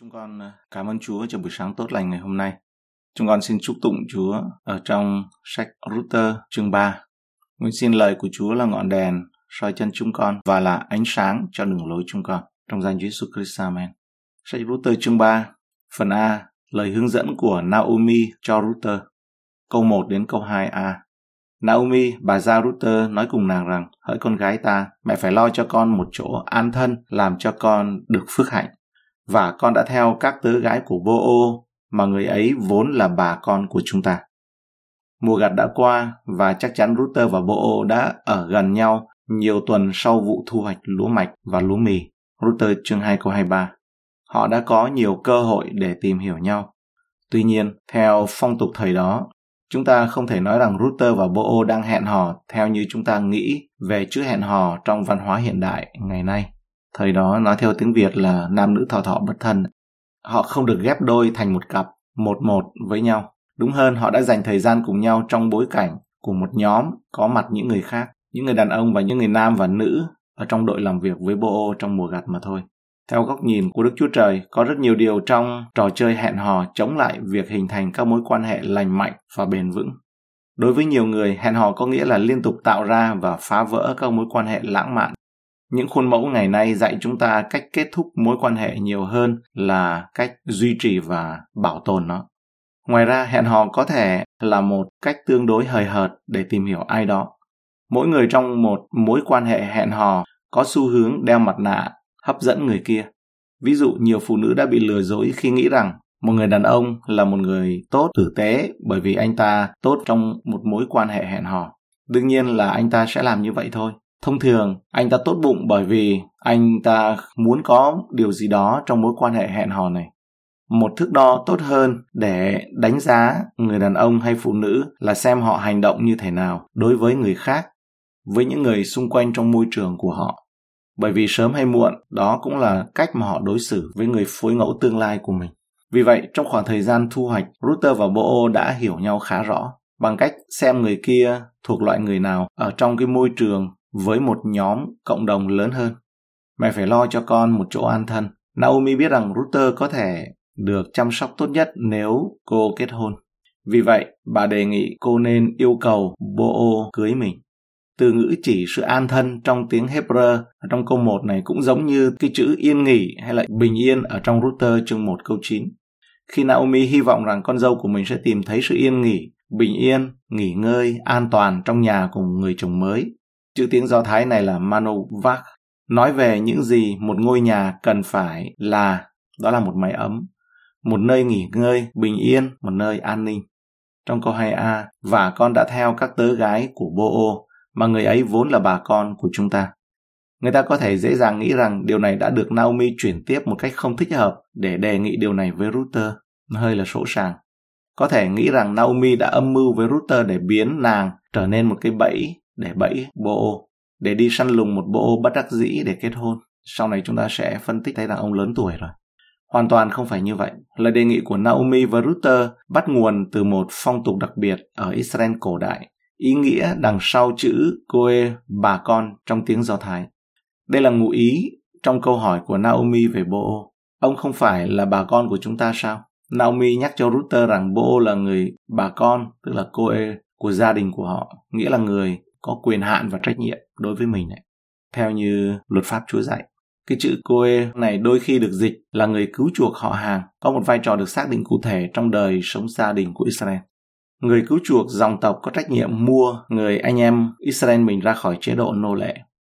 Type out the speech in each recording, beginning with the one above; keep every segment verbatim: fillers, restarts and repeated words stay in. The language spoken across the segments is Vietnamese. Chúng con cảm ơn Chúa cho buổi sáng tốt lành ngày hôm nay. Chúng con xin chúc tụng Chúa ở trong sách Rút-tơ chương ba. Nguyện xin lời của Chúa là ngọn đèn soi chân chúng con và là ánh sáng cho đường lối chúng con. Trong danh Jesus Christ, Amen. Sách Rút-tơ chương ba, phần A, lời hướng dẫn của Naomi cho Rút-tơ. Câu một đến câu hai a. Naomi, bà gia Rút-tơ nói cùng nàng rằng: Hỡi con gái ta, mẹ phải lo cho con một chỗ an thân, làm cho con được phước hạnh. Và con đã theo các tớ gái của Bô-ô, mà người ấy vốn là bà con của chúng ta. Mùa gặt đã qua và chắc chắn Rút-tơ và Bô-ô đã ở gần nhau nhiều tuần sau vụ thu hoạch lúa mạch và lúa mì. Rút-tơ chương hai câu hai mươi ba. Họ đã có nhiều cơ hội để tìm hiểu nhau. Tuy nhiên, theo phong tục thời đó, chúng ta không thể nói rằng Rút-tơ và Bô-ô đang hẹn hò theo như chúng ta nghĩ về chữ hẹn hò trong văn hóa hiện đại ngày nay. Thời đó nói theo tiếng Việt là nam nữ thọ thọ bất thân. Họ không được ghép đôi thành một cặp, một một với nhau. Đúng hơn, họ đã dành thời gian cùng nhau trong bối cảnh của một nhóm có mặt những người khác, những người đàn ông và những người nam và nữ ở trong đội làm việc với Bô-ô trong mùa gặt mà thôi. Theo góc nhìn của Đức Chúa Trời, có rất nhiều điều trong trò chơi hẹn hò chống lại việc hình thành các mối quan hệ lành mạnh và bền vững. Đối với nhiều người, hẹn hò có nghĩa là liên tục tạo ra và phá vỡ các mối quan hệ lãng mạn. Những khuôn mẫu ngày nay dạy chúng ta cách kết thúc mối quan hệ nhiều hơn là cách duy trì và bảo tồn nó. Ngoài ra, hẹn hò có thể là một cách tương đối hời hợt để tìm hiểu ai đó. Mỗi người trong một mối quan hệ hẹn hò có xu hướng đeo mặt nạ hấp dẫn người kia. Ví dụ, nhiều phụ nữ đã bị lừa dối khi nghĩ rằng một người đàn ông là một người tốt, tử tế bởi vì anh ta tốt trong một mối quan hệ hẹn hò. Đương nhiên là anh ta sẽ làm như vậy thôi. Thông thường, anh ta tốt bụng bởi vì anh ta muốn có điều gì đó trong mối quan hệ hẹn hò này. Một thước đo tốt hơn để đánh giá người đàn ông hay phụ nữ là xem họ hành động như thế nào đối với người khác, với những người xung quanh trong môi trường của họ. Bởi vì sớm hay muộn, đó cũng là cách mà họ đối xử với người phối ngẫu tương lai của mình. Vì vậy, trong khoảng thời gian thu hoạch, Rút-tơ và Bô-ô đã hiểu nhau khá rõ bằng cách xem người kia thuộc loại người nào ở trong cái môi trường với một nhóm cộng đồng lớn hơn. Mẹ phải lo cho con một chỗ an thân. Naomi biết rằng Rút-tơ có thể được chăm sóc tốt nhất nếu cô kết hôn. Vì vậy, bà đề nghị cô nên yêu cầu Bô-ô cưới mình. Từ ngữ chỉ sự an thân trong tiếng Hebrew trong câu một này cũng giống như cái chữ yên nghỉ hay là bình yên ở trong Rút-tơ chương một câu chín. Khi Naomi hy vọng rằng con dâu của mình sẽ tìm thấy sự yên nghỉ, bình yên, nghỉ ngơi, an toàn trong nhà của người chồng mới. Chữ tiếng Do Thái này là Manovac, nói về những gì một ngôi nhà cần phải là, đó là một mái ấm, một nơi nghỉ ngơi, bình yên, một nơi an ninh. Trong câu hai a, và con đã theo các tớ gái của Bô-ô, mà người ấy vốn là bà con của chúng ta. Người ta có thể dễ dàng nghĩ rằng điều này đã được Naomi chuyển tiếp một cách không thích hợp để đề nghị điều này với Rút-tơ. Nó hơi là sỗ sàng. Có thể nghĩ rằng Naomi đã âm mưu với Rút-tơ để biến nàng trở nên một cái bẫy để bẫy Bô-ô, để đi săn lùng một Bô-ô bất đắc dĩ để kết hôn. Sau này chúng ta sẽ phân tích thấy rằng ông lớn tuổi rồi. Hoàn toàn không phải như vậy. Lời đề nghị của Naomi và Rút-tơ bắt nguồn từ một phong tục đặc biệt ở Israel cổ đại. Ý nghĩa đằng sau chữ koe, bà con trong tiếng Do Thái. Đây là ngụ ý trong câu hỏi của Naomi về Bô-ô. Ông không phải là bà con của chúng ta sao? Naomi nhắc cho Rút-tơ rằng Bô-ô là người bà con, tức là koe của gia đình của họ, nghĩa là người có quyền hạn và trách nhiệm đối với mình này, theo như luật pháp Chúa dạy. Cái chữ koe này đôi khi được dịch là người cứu chuộc họ hàng, có một vai trò được xác định cụ thể trong đời sống gia đình của Israel. Người cứu chuộc dòng tộc có trách nhiệm mua người anh em Israel mình ra khỏi chế độ nô lệ.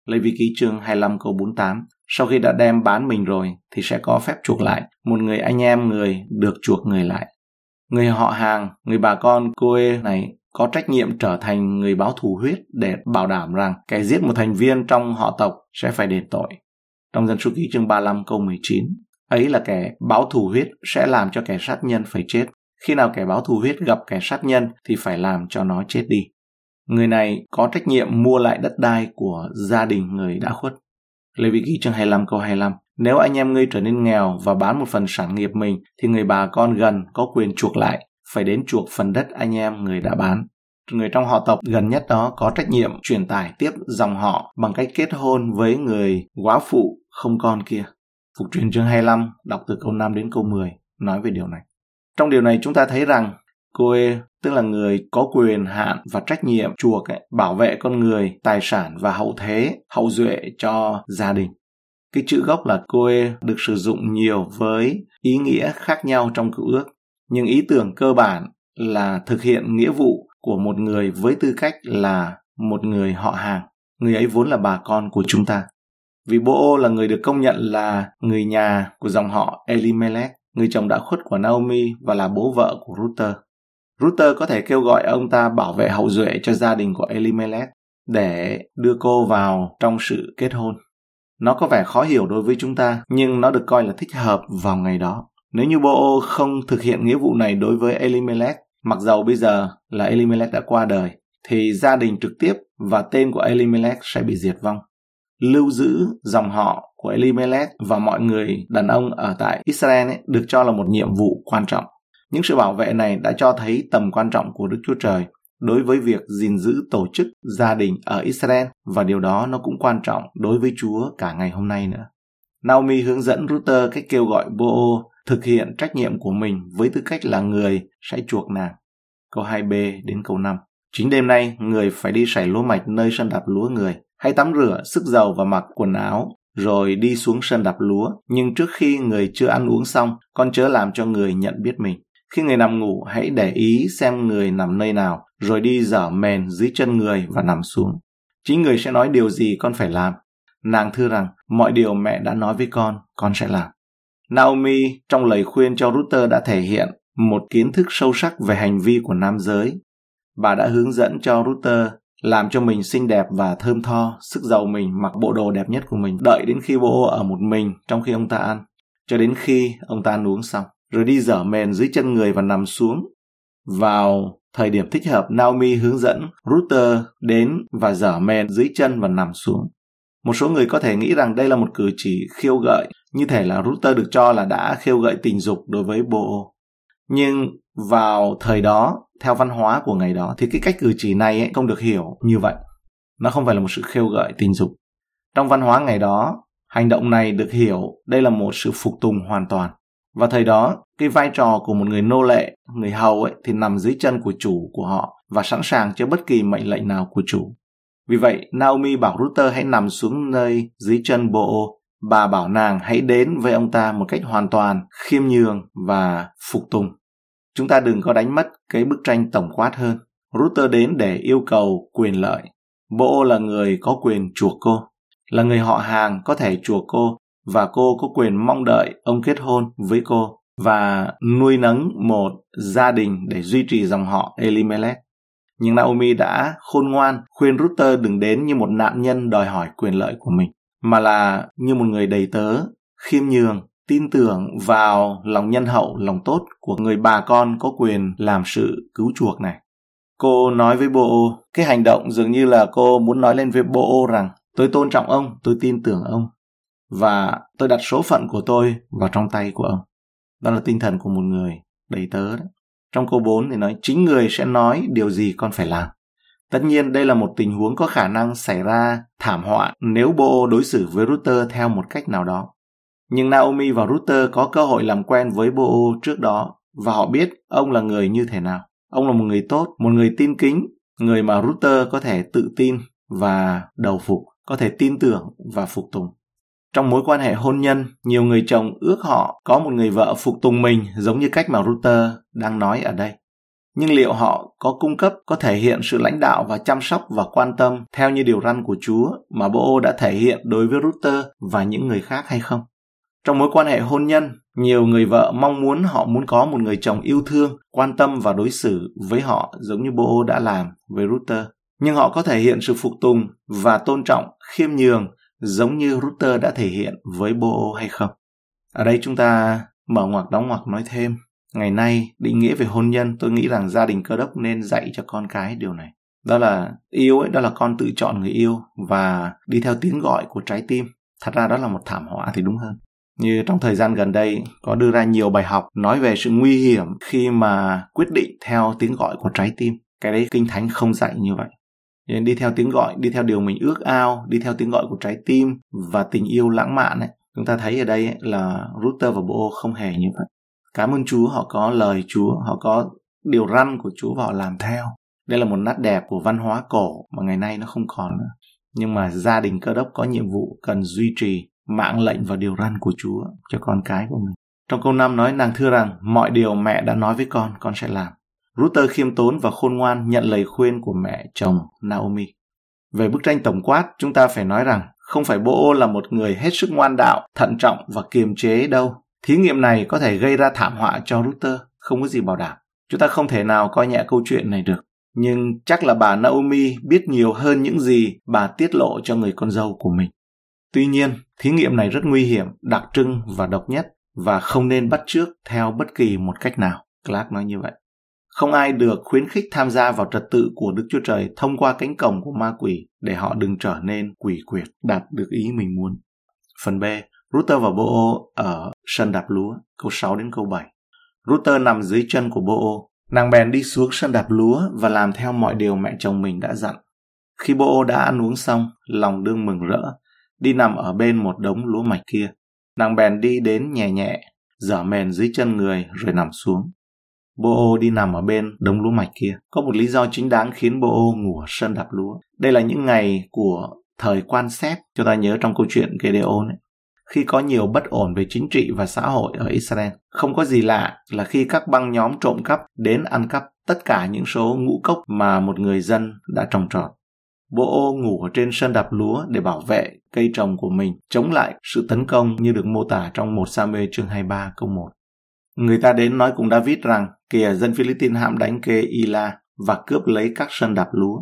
Lê Vi Ký chương hai mươi lăm câu bốn mươi tám. Sau khi đã đem bán mình rồi thì sẽ có phép chuộc lại. Một người anh em người được chuộc người lại. Người họ hàng, người bà con koe này có trách nhiệm trở thành người báo thù huyết để bảo đảm rằng kẻ giết một thành viên trong họ tộc sẽ phải đền tội. Trong Dân Số Ký chương ba mươi lăm câu mười chín. Ấy là kẻ báo thù huyết sẽ làm cho kẻ sát nhân phải chết. Khi nào kẻ báo thù huyết gặp kẻ sát nhân thì phải làm cho nó chết đi. Người này có trách nhiệm mua lại đất đai của gia đình người đã khuất. Lê Vi Ký chương hai mươi lăm câu hai mươi lăm. Nếu anh em ngươi trở nên nghèo và bán một phần sản nghiệp mình thì người bà con gần có quyền chuộc lại, phải đến chuộc phần đất anh em người đã bán. Người trong họ tộc gần nhất đó có trách nhiệm truyền tải tiếp dòng họ bằng cách kết hôn với người góa phụ không con kia. Phục truyền chương hai mươi lăm, đọc từ câu năm đến câu mười, nói về điều này. Trong điều này chúng ta thấy rằng koe, tức là người có quyền hạn và trách nhiệm chuộc, ấy, bảo vệ con người, tài sản và hậu thế, hậu duệ cho gia đình. Cái chữ gốc là koe được sử dụng nhiều với ý nghĩa khác nhau trong Cựu Ước, nhưng ý tưởng cơ bản là thực hiện nghĩa vụ của một người với tư cách là một người họ hàng. Người ấy vốn là bà con của chúng ta. Vì Bô-ô là người được công nhận là người nhà của dòng họ Elimelech, người chồng đã khuất của Naomi và là bố vợ của Ruther. Ruther có thể kêu gọi ông ta bảo vệ hậu duệ cho gia đình của Elimelech để đưa cô vào trong sự kết hôn. Nó có vẻ khó hiểu đối với chúng ta, nhưng nó được coi là thích hợp vào ngày đó. Nếu như Bô-ô không thực hiện nghĩa vụ này đối với Elimelech, mặc dầu bây giờ là Elimelech đã qua đời, thì gia đình trực tiếp và tên của Elimelech sẽ bị diệt vong. Lưu giữ dòng họ của Elimelech và mọi người đàn ông ở tại Israel ấy, được cho là một nhiệm vụ quan trọng. Những sự bảo vệ này đã cho thấy tầm quan trọng của Đức Chúa Trời đối với việc gìn giữ tổ chức gia đình ở Israel, và điều đó nó cũng quan trọng đối với Chúa cả ngày hôm nay nữa. Naomi hướng dẫn Ruther cách kêu gọi Bô-ô thực hiện trách nhiệm của mình với tư cách là người sẽ chuộc nàng. Câu hai bê đến câu năm. Chính đêm nay, người phải đi sảy lúa mạch nơi sân đạp lúa người. Hãy tắm rửa, xức dầu và mặc quần áo, rồi đi xuống sân đạp lúa. Nhưng trước khi người chưa ăn uống xong, con chớ làm cho người nhận biết mình. Khi người nằm ngủ, hãy để ý xem người nằm nơi nào, rồi đi dở mền dưới chân người và nằm xuống. Chính người sẽ nói điều gì con phải làm. Nàng thưa rằng, mọi điều mẹ đã nói với con, con sẽ làm. Naomi trong lời khuyên cho Ruther đã thể hiện một kiến thức sâu sắc về hành vi của nam giới. Bà đã hướng dẫn cho Ruther làm cho mình xinh đẹp và thơm tho, sức giàu mình, mặc bộ đồ đẹp nhất của mình, đợi đến khi Bô-ô ở một mình trong khi ông ta ăn, cho đến khi ông ta ăn uống xong, rồi đi dở mền dưới chân người và nằm xuống. Vào thời điểm thích hợp, Naomi hướng dẫn Ruther đến và dở mền dưới chân và nằm xuống. Một số người có thể nghĩ rằng đây là một cử chỉ khiêu gợi, như thể là Ruther được cho là đã khiêu gợi tình dục đối với Bô-ô. Nhưng vào thời đó, theo văn hóa của ngày đó, thì cái cách cử chỉ này ấy không được hiểu như vậy. Nó không phải là một sự khiêu gợi tình dục. Trong văn hóa ngày đó, hành động này được hiểu đây là một sự phục tùng hoàn toàn. Và thời đó, cái vai trò của một người nô lệ, người hầu ấy, thì nằm dưới chân của chủ của họ và sẵn sàng cho bất kỳ mệnh lệnh nào của chủ. Vì vậy, Naomi bảo Ruther hãy nằm xuống nơi dưới chân Bô-ô. Bà bảo nàng hãy đến với ông ta một cách hoàn toàn khiêm nhường và phục tùng. Chúng ta đừng có đánh mất cái bức tranh tổng quát hơn. Ruther đến để yêu cầu quyền lợi. Bô-ô là người có quyền chuộc cô, là người họ hàng có thể chuộc cô, và cô có quyền mong đợi ông kết hôn với cô và nuôi nấng một gia đình để duy trì dòng họ Elimelech. Nhưng Naomi đã khôn ngoan khuyên Ruther đừng đến như một nạn nhân đòi hỏi quyền lợi của mình, mà là như một người đầy tớ, khiêm nhường, tin tưởng vào lòng nhân hậu, lòng tốt của người bà con có quyền làm sự cứu chuộc này. Cô nói với Bô-ô, cái hành động dường như là cô muốn nói lên với Bô-ô rằng tôi tôn trọng ông, tôi tin tưởng ông, và tôi đặt số phận của tôi vào trong tay của ông. Đó là tinh thần của một người đầy tớ. Đó. Trong câu bốn thì nói, chính người sẽ nói điều gì con phải làm. Tất nhiên đây là một tình huống có khả năng xảy ra thảm họa nếu Bô-ô đối xử với Ruther theo một cách nào đó. Nhưng Naomi và Ruther có cơ hội làm quen với Bô-ô trước đó, và họ biết ông là người như thế nào. Ông là một người tốt, một người tin kính, người mà Ruther có thể tự tin và đầu phục, có thể tin tưởng và phục tùng. Trong mối quan hệ hôn nhân, nhiều người chồng ước họ có một người vợ phục tùng mình giống như cách mà Ruther đang nói ở đây. Nhưng liệu họ có cung cấp, có thể hiện sự lãnh đạo và chăm sóc và quan tâm theo như điều răn của Chúa mà Bô-ô đã thể hiện đối với Ruther và những người khác hay không? Trong mối quan hệ hôn nhân, nhiều người vợ mong muốn họ muốn có một người chồng yêu thương, quan tâm và đối xử với họ giống như Bô-ô đã làm với Ruther. Nhưng họ có thể hiện sự phục tùng và tôn trọng, khiêm nhường giống như Ruther đã thể hiện với Bô-ô hay không? Ở đây chúng ta mở ngoặc đóng ngoặc nói thêm. Ngày nay, định nghĩa về hôn nhân, tôi nghĩ rằng gia đình Cơ Đốc nên dạy cho con cái điều này. Đó là yêu ấy, đó là con tự chọn người yêu và đi theo tiếng gọi của trái tim. Thật ra đó là một thảm họa thì đúng hơn. Như trong thời gian gần đây, có đưa ra nhiều bài học nói về sự nguy hiểm khi mà quyết định theo tiếng gọi của trái tim. Cái đấy Kinh Thánh không dạy như vậy. Nên đi theo tiếng gọi, đi theo điều mình ước ao, đi theo tiếng gọi của trái tim và tình yêu lãng mạn ấy, Chúng ta thấy ở đây là Ruther và Bô-ô không hề như vậy. Cảm ơn Chúa, họ có lời Chúa, họ có điều răn của Chúa và họ làm theo. Đây là một nét đẹp của văn hóa cổ mà ngày nay nó không còn nữa. Nhưng mà gia đình Cơ Đốc có nhiệm vụ cần duy trì mạng lệnh và điều răn của Chúa cho con cái của mình. Trong câu năm nói, nàng thưa rằng, mọi điều mẹ đã nói với con, con sẽ làm. Ruther khiêm tốn và khôn ngoan nhận lời khuyên của mẹ chồng Naomi. Về bức tranh tổng quát, chúng ta phải nói rằng không phải Bô-ô là một người hết sức ngoan đạo, thận trọng và kiềm chế đâu. Thí nghiệm này có thể gây ra thảm họa cho Ruther, không có gì bảo đảm. Chúng ta không thể nào coi nhẹ câu chuyện này được. Nhưng chắc là bà Naomi biết nhiều hơn những gì bà tiết lộ cho người con dâu của mình. Tuy nhiên, thí nghiệm này rất nguy hiểm, đặc trưng và độc nhất và không nên bắt chước theo bất kỳ một cách nào. Clark nói như vậy. Không ai được khuyến khích tham gia vào trật tự của Đức Chúa Trời thông qua cánh cổng của ma quỷ để họ đừng trở nên quỷ quyệt, đạt được ý mình muốn. Phần B, Ruther và Bô-ô ở sân đạp lúa, câu sáu đến câu bảy. Ruther nằm dưới chân của Bô-ô. Nàng bèn đi xuống sân đạp lúa và làm theo mọi điều mẹ chồng mình đã dặn. Khi Bô-ô đã ăn uống xong, lòng đương mừng rỡ, đi nằm ở bên một đống lúa mạch kia. Nàng bèn đi đến nhẹ nhẹ, giở mền dưới chân người rồi nằm xuống. Bô-ô đi nằm ở bên đống lúa mạch kia. Có một lý do chính đáng khiến Bô-ô ngủ ở sân đạp lúa. Đây là những ngày của thời quan xếp. Chúng ta nhớ trong câu chuyện Gideon ấy. Khi có nhiều bất ổn về chính trị và xã hội ở Israel, không có gì lạ là khi các băng nhóm trộm cắp đến ăn cắp tất cả những số ngũ cốc mà một người dân đã trồng trọt. Bô-ô ngủ ở trên sân đạp lúa để bảo vệ cây trồng của mình, chống lại sự tấn công như được mô tả trong một Sa-mu-ên chương hai mươi ba câu một. Người ta đến nói cùng David rằng, kìa dân Philistine hãm đánh kê Ila và cướp lấy các sân đạp lúa.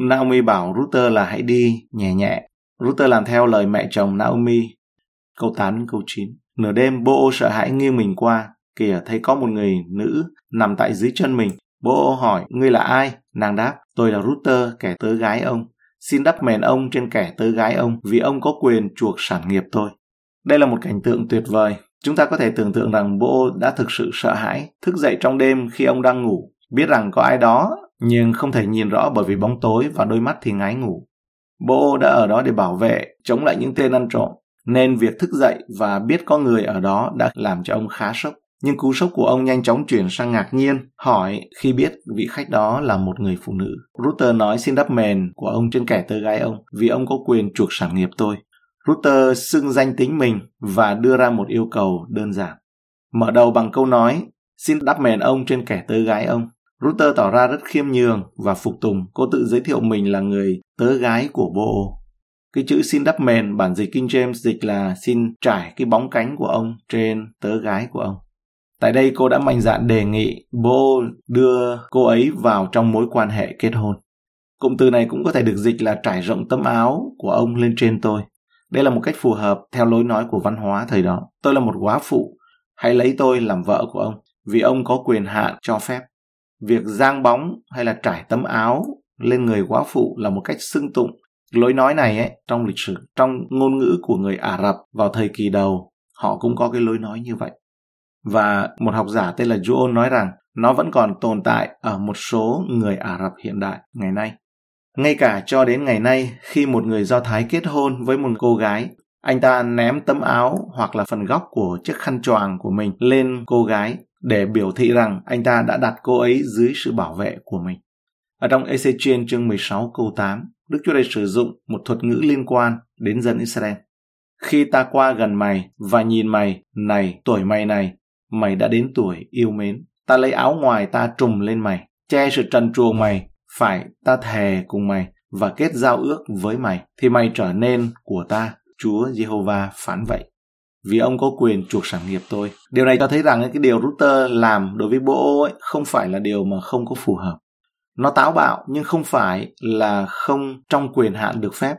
Naomi bảo Ruther là hãy đi nhẹ nhẹ. Ruther làm theo lời mẹ chồng Naomi. Câu tám đến câu chín. Nửa đêm Bô-ô sợ hãi nghiêng mình qua, kìa thấy có một người nữ nằm tại dưới chân mình. Bô-ô hỏi, ngươi là ai? Nàng đáp, tôi là Ruther, kẻ tớ gái ông. Xin đắp mền ông trên kẻ tớ gái ông, vì ông có quyền chuộc sản nghiệp tôi. Đây là một cảnh tượng tuyệt vời. Chúng ta có thể tưởng tượng rằng Bô-ô đã thực sự sợ hãi, thức dậy trong đêm khi ông đang ngủ, biết rằng có ai đó, nhưng không thể nhìn rõ bởi vì bóng tối và đôi mắt thì ngái ngủ. Bô-ô đã ở đó để bảo vệ, chống lại những tên ăn trộm, nên việc thức dậy và biết có người ở đó đã làm cho ông khá sốc. Nhưng cú sốc của ông nhanh chóng chuyển sang ngạc nhiên, hỏi khi biết vị khách đó là một người phụ nữ. Ruther nói, xin đắp mền của ông trên kẻ tớ gái ông, vì ông có quyền chuộc sản nghiệp tôi. Ruther xưng danh tính mình và đưa ra một yêu cầu đơn giản. Mở đầu bằng câu nói, xin đắp mền ông trên kẻ tớ gái ông. Ruther tỏ ra rất khiêm nhường và phục tùng, cô tự giới thiệu mình là người tớ gái của Bô-ô. Cái chữ xin đắp mền, bản dịch King James dịch là xin trải cái bóng cánh của ông trên tớ gái của ông. Tại đây cô đã mạnh dạn đề nghị Bô-ô đưa cô ấy vào trong mối quan hệ kết hôn. Cụm từ này cũng có thể được dịch là trải rộng tấm áo của ông lên trên tôi. Đây là một cách phù hợp theo lối nói của văn hóa thời đó. Tôi là một góa phụ, hãy lấy tôi làm vợ của ông, vì ông có quyền hạn cho phép. Việc giang bóng hay là trải tấm áo lên người góa phụ là một cách xưng tụng. Lối nói này ấy, trong lịch sử, trong ngôn ngữ của người Ả Rập vào thời kỳ đầu, họ cũng có cái lối nói như vậy. Và một học giả tên là Joel nói rằng nó vẫn còn tồn tại ở một số người Ả Rập hiện đại ngày nay. Ngay cả cho đến ngày nay, khi một người Do Thái kết hôn với một cô gái, anh ta ném tấm áo hoặc là phần góc của chiếc khăn choàng của mình lên cô gái để biểu thị rằng anh ta đã đặt cô ấy dưới sự bảo vệ của mình. Ở trong Ê-xê-chi-ên chương mười sáu câu tám, Đức Chúa Trời sử dụng một thuật ngữ liên quan đến dân Israel. Khi ta qua gần mày và nhìn mày, này tuổi mày này, mày đã đến tuổi yêu mến. Ta lấy áo ngoài ta trùm lên mày, che sự trần truồng mày, phải ta thề cùng mày và kết giao ước với mày, thì mày trở nên của ta, Chúa Giê-hô-va phán vậy. Vì ông có quyền chuộc sản nghiệp tôi. Điều này cho thấy rằng cái điều Ruther làm đối với Bô-ô ấy không phải là điều mà không có phù hợp. Nó táo bạo nhưng không phải là không trong quyền hạn được phép.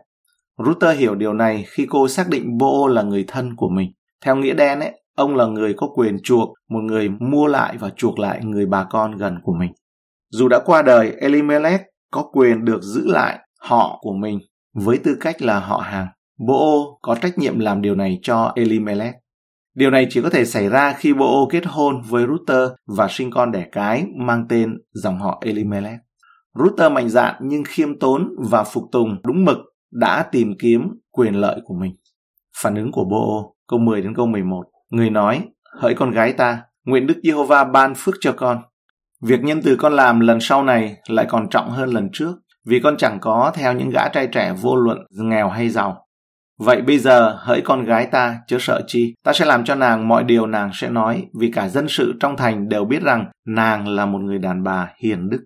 Ruther hiểu điều này khi cô xác định Bô-ô là người thân của mình. Theo nghĩa đen ấy, ông là người có quyền chuộc, một người mua lại và chuộc lại người bà con gần của mình. Dù đã qua đời, Elimelech có quyền được giữ lại họ của mình với tư cách là họ hàng. Bô-ô có trách nhiệm làm điều này cho Elimelech. Điều này chỉ có thể xảy ra khi Bô-ô kết hôn với Ruther và sinh con đẻ cái mang tên dòng họ Elimelech. Ruther mạnh dạn nhưng khiêm tốn và phục tùng đúng mực đã tìm kiếm quyền lợi của mình. Phản ứng của Bô-ô, câu mười đến câu mười một. Người nói, hỡi con gái ta, nguyện Đức Giê-hô-va ban phước cho con. Việc nhân từ con làm lần sau này lại còn trọng hơn lần trước, vì con chẳng có theo những gã trai trẻ vô luận nghèo hay giàu. Vậy bây giờ, hỡi con gái ta, chớ sợ chi, ta sẽ làm cho nàng mọi điều nàng sẽ nói, vì cả dân sự trong thành đều biết rằng nàng là một người đàn bà hiền đức.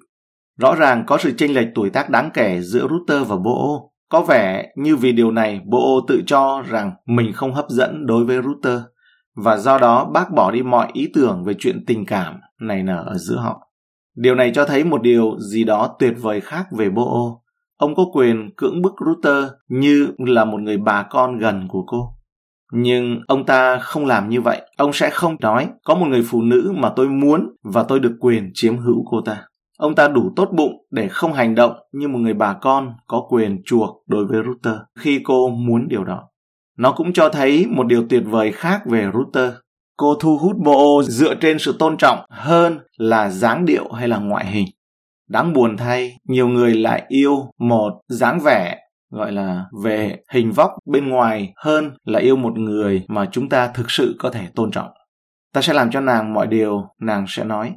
Rõ ràng có sự chênh lệch tuổi tác đáng kể giữa Ruther và Bô-ô. Có vẻ như vì điều này, Bô-ô tự cho rằng mình không hấp dẫn đối với Ruther, và do đó bác bỏ đi mọi ý tưởng về chuyện tình cảm nảy nở ở giữa họ. Điều này cho thấy một điều gì đó tuyệt vời khác về Bô-ô. Ông có quyền cưỡng bức Ruther như là một người bà con gần của cô. Nhưng ông ta không làm như vậy. Ông sẽ không nói, có một người phụ nữ mà tôi muốn và tôi được quyền chiếm hữu cô ta. Ông ta đủ tốt bụng để không hành động như một người bà con có quyền chuộc đối với Ruther khi cô muốn điều đó. Nó cũng cho thấy một điều tuyệt vời khác về Ruther. Cô thu hút Bô-ô dựa trên sự tôn trọng hơn là dáng điệu hay là ngoại hình. Đáng buồn thay, nhiều người lại yêu một dáng vẻ gọi là về hình vóc bên ngoài hơn là yêu một người mà chúng ta thực sự có thể tôn trọng. Ta sẽ làm cho nàng mọi điều nàng sẽ nói.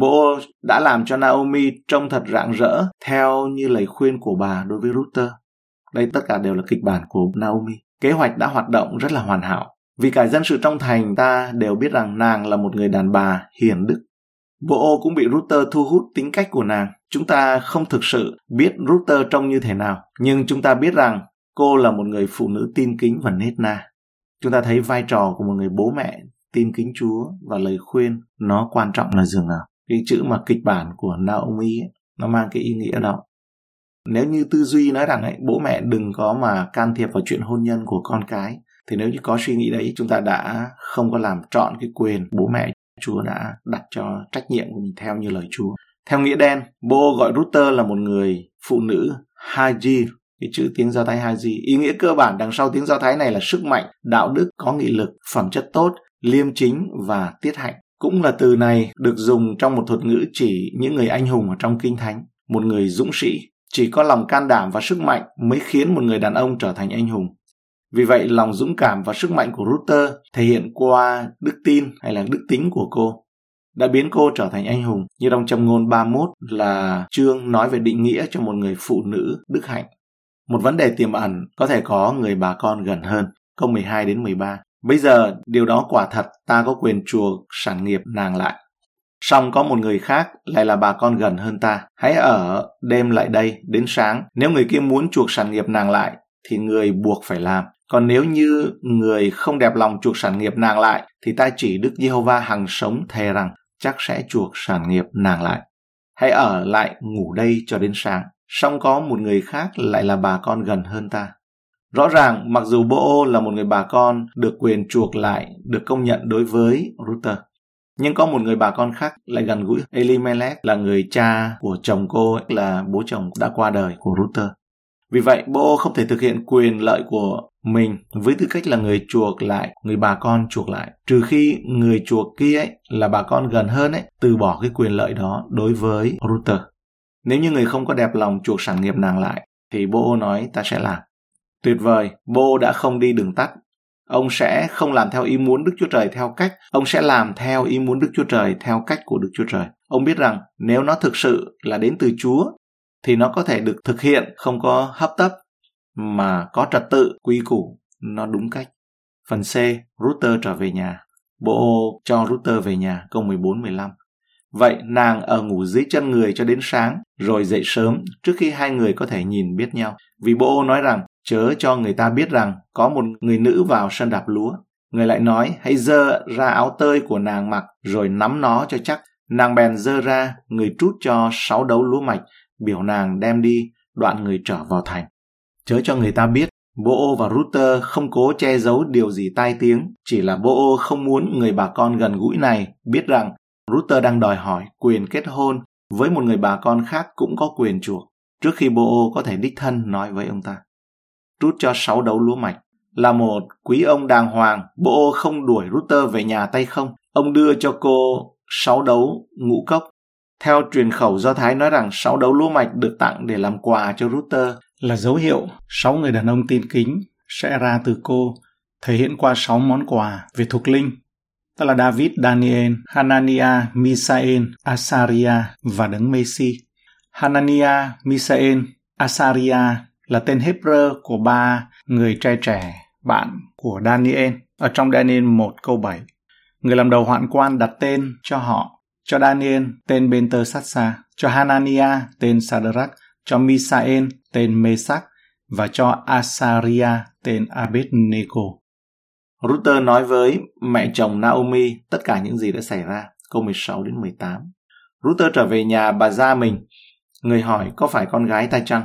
Bô-ô đã làm cho Naomi trông thật rạng rỡ theo như lời khuyên của bà đối với Ruther. Đây tất cả đều là kịch bản của Naomi. Kế hoạch đã hoạt động rất là hoàn hảo. Vì cả dân sự trong thành ta đều biết rằng nàng là một người đàn bà hiền đức. Bô-ô cũng bị Ruther thu hút tính cách của nàng. Chúng ta không thực sự biết Ruther trông như thế nào, nhưng chúng ta biết rằng cô là một người phụ nữ tin kính và nết na. Chúng ta thấy vai trò của một người bố mẹ tin kính Chúa và lời khuyên nó quan trọng là dường nào. Cái chữ mà kịch bản của Naomi ấy, nó mang cái ý nghĩa đó. Nếu như tư duy nói rằng ấy, bố mẹ đừng có mà can thiệp vào chuyện hôn nhân của con cái, thì nếu như có suy nghĩ đấy, chúng ta đã không có làm trọn cái quyền bố mẹ Chúa đã đặt cho trách nhiệm của mình theo như lời Chúa. Theo nghĩa đen, Bô gọi Ruther là một người phụ nữ Haji, cái chữ tiếng Do Thái Haji. Ý nghĩa cơ bản đằng sau tiếng Do Thái này là sức mạnh, đạo đức, có nghị lực, phẩm chất tốt, liêm chính và tiết hạnh. Cũng là từ này được dùng trong một thuật ngữ chỉ những người anh hùng ở trong Kinh Thánh. Một người dũng sĩ, chỉ có lòng can đảm và sức mạnh mới khiến một người đàn ông trở thành anh hùng. Vì vậy, lòng dũng cảm và sức mạnh của Ruther thể hiện qua đức tin hay là đức tính của cô đã biến cô trở thành anh hùng. Như trong Châm ngôn ba mươi mốt là chương nói về định nghĩa cho một người phụ nữ đức hạnh. Một vấn đề tiềm ẩn có thể có người bà con gần hơn. Câu mười hai đến mười ba. Bây giờ, điều đó quả thật, ta có quyền chuộc sản nghiệp nàng lại. Song có một người khác lại là bà con gần hơn ta. Hãy ở đêm lại đây đến sáng. Nếu người kia muốn chuộc sản nghiệp nàng lại, thì người buộc phải làm. Còn nếu như người không đẹp lòng chuộc sản nghiệp nàng lại, thì ta chỉ Đức Giê-hô-va hằng sống thề rằng chắc sẽ chuộc sản nghiệp nàng lại. Hãy ở lại ngủ đây cho đến sáng. Song có một người khác lại là bà con gần hơn ta. Rõ ràng, mặc dù Bô-ô là một người bà con được quyền chuộc lại, được công nhận đối với Ruther, nhưng có một người bà con khác lại gần gũi. Elimelech là người cha của chồng cô, là bố chồng đã qua đời của Ruther. Vì vậy, Bô-ô không thể thực hiện quyền lợi của mình với tư cách là người chuộc lại, người bà con chuộc lại, trừ khi người chuộc kia ấy, là bà con gần hơn ấy, từ bỏ cái quyền lợi đó đối với Ruther. Nếu như người không có đẹp lòng chuộc sản nghiệp nàng lại, thì Bô-ô nói ta sẽ làm. Tuyệt vời, Bô đã không đi đường tắt. Ông sẽ không làm theo ý muốn Đức Chúa Trời theo cách, ông sẽ làm theo ý muốn Đức Chúa Trời theo cách của Đức Chúa Trời. Ông biết rằng nếu nó thực sự là đến từ Chúa, thì nó có thể được thực hiện không có hấp tấp, mà có trật tự, quy củ, nó đúng cách. Phần C, Ruther trở về nhà. Bô cho Ruther về nhà, câu mười bốn mười lăm. Vậy nàng ở ngủ dưới chân người cho đến sáng, rồi dậy sớm, trước khi hai người có thể nhìn biết nhau. Vì Bô nói rằng, chớ cho người ta biết rằng có một người nữ vào sân đạp lúa. Người lại nói, hãy dơ ra áo tơi của nàng mặc, rồi nắm nó cho chắc. Nàng bèn dơ ra, người trút cho sáu đấu lúa mạch, biểu nàng đem đi, đoạn người trở vào thành. Chớ cho người ta biết, Bô-ô và Ruther không cố che giấu điều gì tai tiếng, chỉ là Bô-ô không muốn người bà con gần gũi này biết rằng Ruther đang đòi hỏi quyền kết hôn với một người bà con khác cũng có quyền chuộc, trước khi Bô-ô có thể đích thân nói với ông ta. Trút cho sáu đấu lúa mạch. Là một quý ông đàng hoàng, Bô-ô không đuổi Ruther về nhà tay không. Ông đưa cho cô sáu đấu ngũ cốc. Theo truyền khẩu Do Thái nói rằng sáu đấu lúa mạch được tặng để làm quà cho Ruther là dấu hiệu sáu người đàn ông tin kính sẽ ra từ cô thể hiện qua sáu món quà về thuộc linh, đó là David, Daniel, Hananiah, Misael, Azariah và Đấng Messi. Hananiah, Misael, Azariah là tên Hebrew của ba người trai trẻ bạn của Daniel ở trong Daniel một câu bảy. Người làm đầu hoạn quan đặt tên cho họ, cho Daniel tên Belteshazzar, cho Hananiah tên Shadrach, cho Misael tên Meshach và cho Azariah tên Abednego. Ruther nói với mẹ chồng Naomi tất cả những gì đã xảy ra, câu mười sáu đến mười tám. Ruther trở về nhà bà gia mình, người hỏi có phải con gái ta chăng?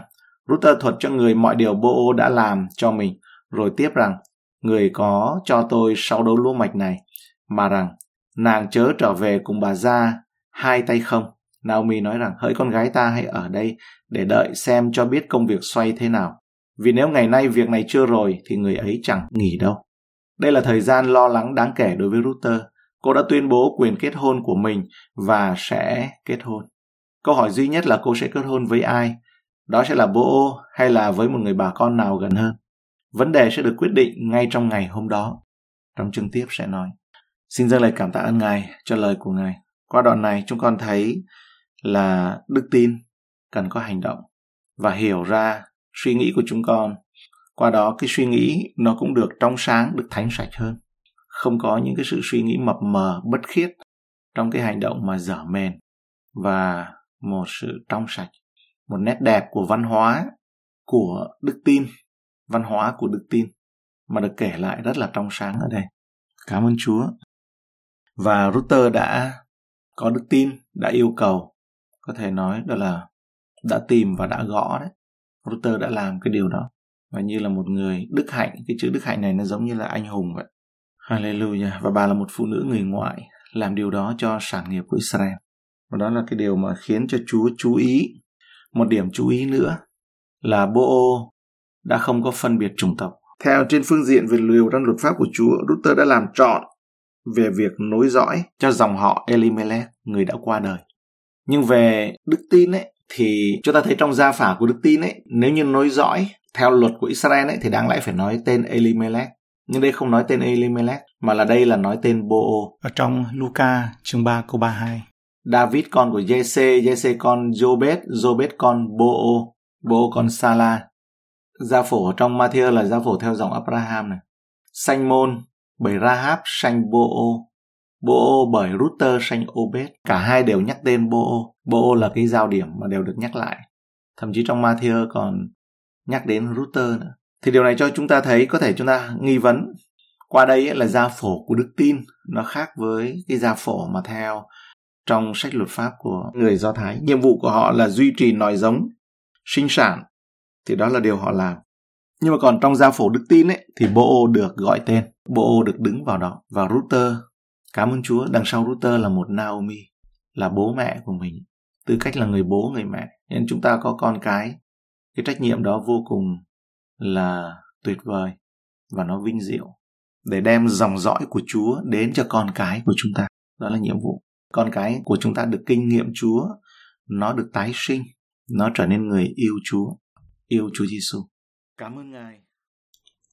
Ruther thuật cho người mọi điều Bô-ô đã làm cho mình, rồi tiếp rằng, người có cho tôi sáu đấu lúa mạch này, mà rằng, nàng chớ trở về cùng bà gia hai tay không. Naomi nói rằng, hỡi con gái ta hãy ở đây để đợi xem cho biết công việc xoay thế nào. Vì nếu ngày nay việc này chưa rồi thì người ấy chẳng nghỉ đâu. Đây là thời gian lo lắng đáng kể đối với Ruther. Cô đã tuyên bố quyền kết hôn của mình và sẽ kết hôn. Câu hỏi duy nhất là cô sẽ kết hôn với ai? Đó sẽ là Bô-ô hay là với một người bà con nào gần hơn? Vấn đề sẽ được quyết định ngay trong ngày hôm đó. Trong chương tiếp sẽ nói. Xin dâng lời cảm tạ ơn Ngài cho lời của Ngài. Qua đoạn này chúng con thấy là đức tin cần có hành động và hiểu ra suy nghĩ của chúng con. Qua đó cái suy nghĩ nó cũng được trong sáng, được thánh sạch hơn. Không có những cái sự suy nghĩ mập mờ, bất khiết trong cái hành động mà dở mền, và một sự trong sạch, một nét đẹp của văn hóa, của đức tin, văn hóa của đức tin mà được kể lại rất là trong sáng ở đây. Cảm ơn Chúa. Và Ruther đã có đức tin, đã yêu cầu, có thể nói đó là đã tìm và đã gõ đấy. Ruther đã làm cái điều đó. Và như là một người đức hạnh, cái chữ đức hạnh này nó giống như là anh hùng vậy. Hallelujah. Và bà là một phụ nữ người ngoại, làm điều đó cho sản nghiệp của Israel. Và đó là cái điều mà khiến cho Chúa chú ý. Một điểm chú ý nữa là Bô-ô đã không có phân biệt chủng tộc. Theo trên phương diện về liều răn luật pháp của Chúa, Ruther đã làm trọn về việc nối dõi cho dòng họ Elimelech, người đã qua đời. Nhưng về đức tin ấy, thì chúng ta thấy trong gia phả của đức tin ấy, nếu như nối dõi theo luật của Israel ấy, thì đáng lẽ phải nói tên Elimelech. Nhưng đây không nói tên Elimelech, mà là đây là nói tên Bô-ô. Ở trong Luca chương ba câu ba mươi hai, David con của Jesse, Jesse con Obed, Obed con Bô-ô, Bô-ô con Sala. Gia phổ trong Matthew là gia phổ theo dòng Abraham này. Sanh Môn bởi Rahab, sanh Bô-ô. Bô-ô bởi Ruther, sanh Obed. Cả hai đều nhắc tên Bô-ô. Bô-ô là cái giao điểm mà đều được nhắc lại. Thậm chí trong Matthew còn nhắc đến Ruther nữa. Thì điều này cho chúng ta thấy, có thể chúng ta nghi vấn. Qua đây ấy là gia phổ của đức tin. Nó khác với cái gia phổ mà theo trong sách luật pháp của người Do Thái. Nhiệm vụ của họ là duy trì nòi giống, sinh sản. Thì đó là điều họ làm. Nhưng mà còn trong gia phổ đức tin ấy, thì Bô-ô được gọi tên. Bô-ô được đứng vào đó. Và Ruther, cảm ơn Chúa, đằng sau Ruther là một Naomi, là bố mẹ của mình. Tư cách là người bố, người mẹ. Nên chúng ta có con cái, cái trách nhiệm đó vô cùng là tuyệt vời và nó vinh diệu để đem dòng dõi của Chúa đến cho con cái của chúng ta. Đó là nhiệm vụ. Con cái của chúng ta được kinh nghiệm Chúa, nó được tái sinh, nó trở nên người yêu Chúa, yêu Chúa Giêsu. Cảm ơn Ngài.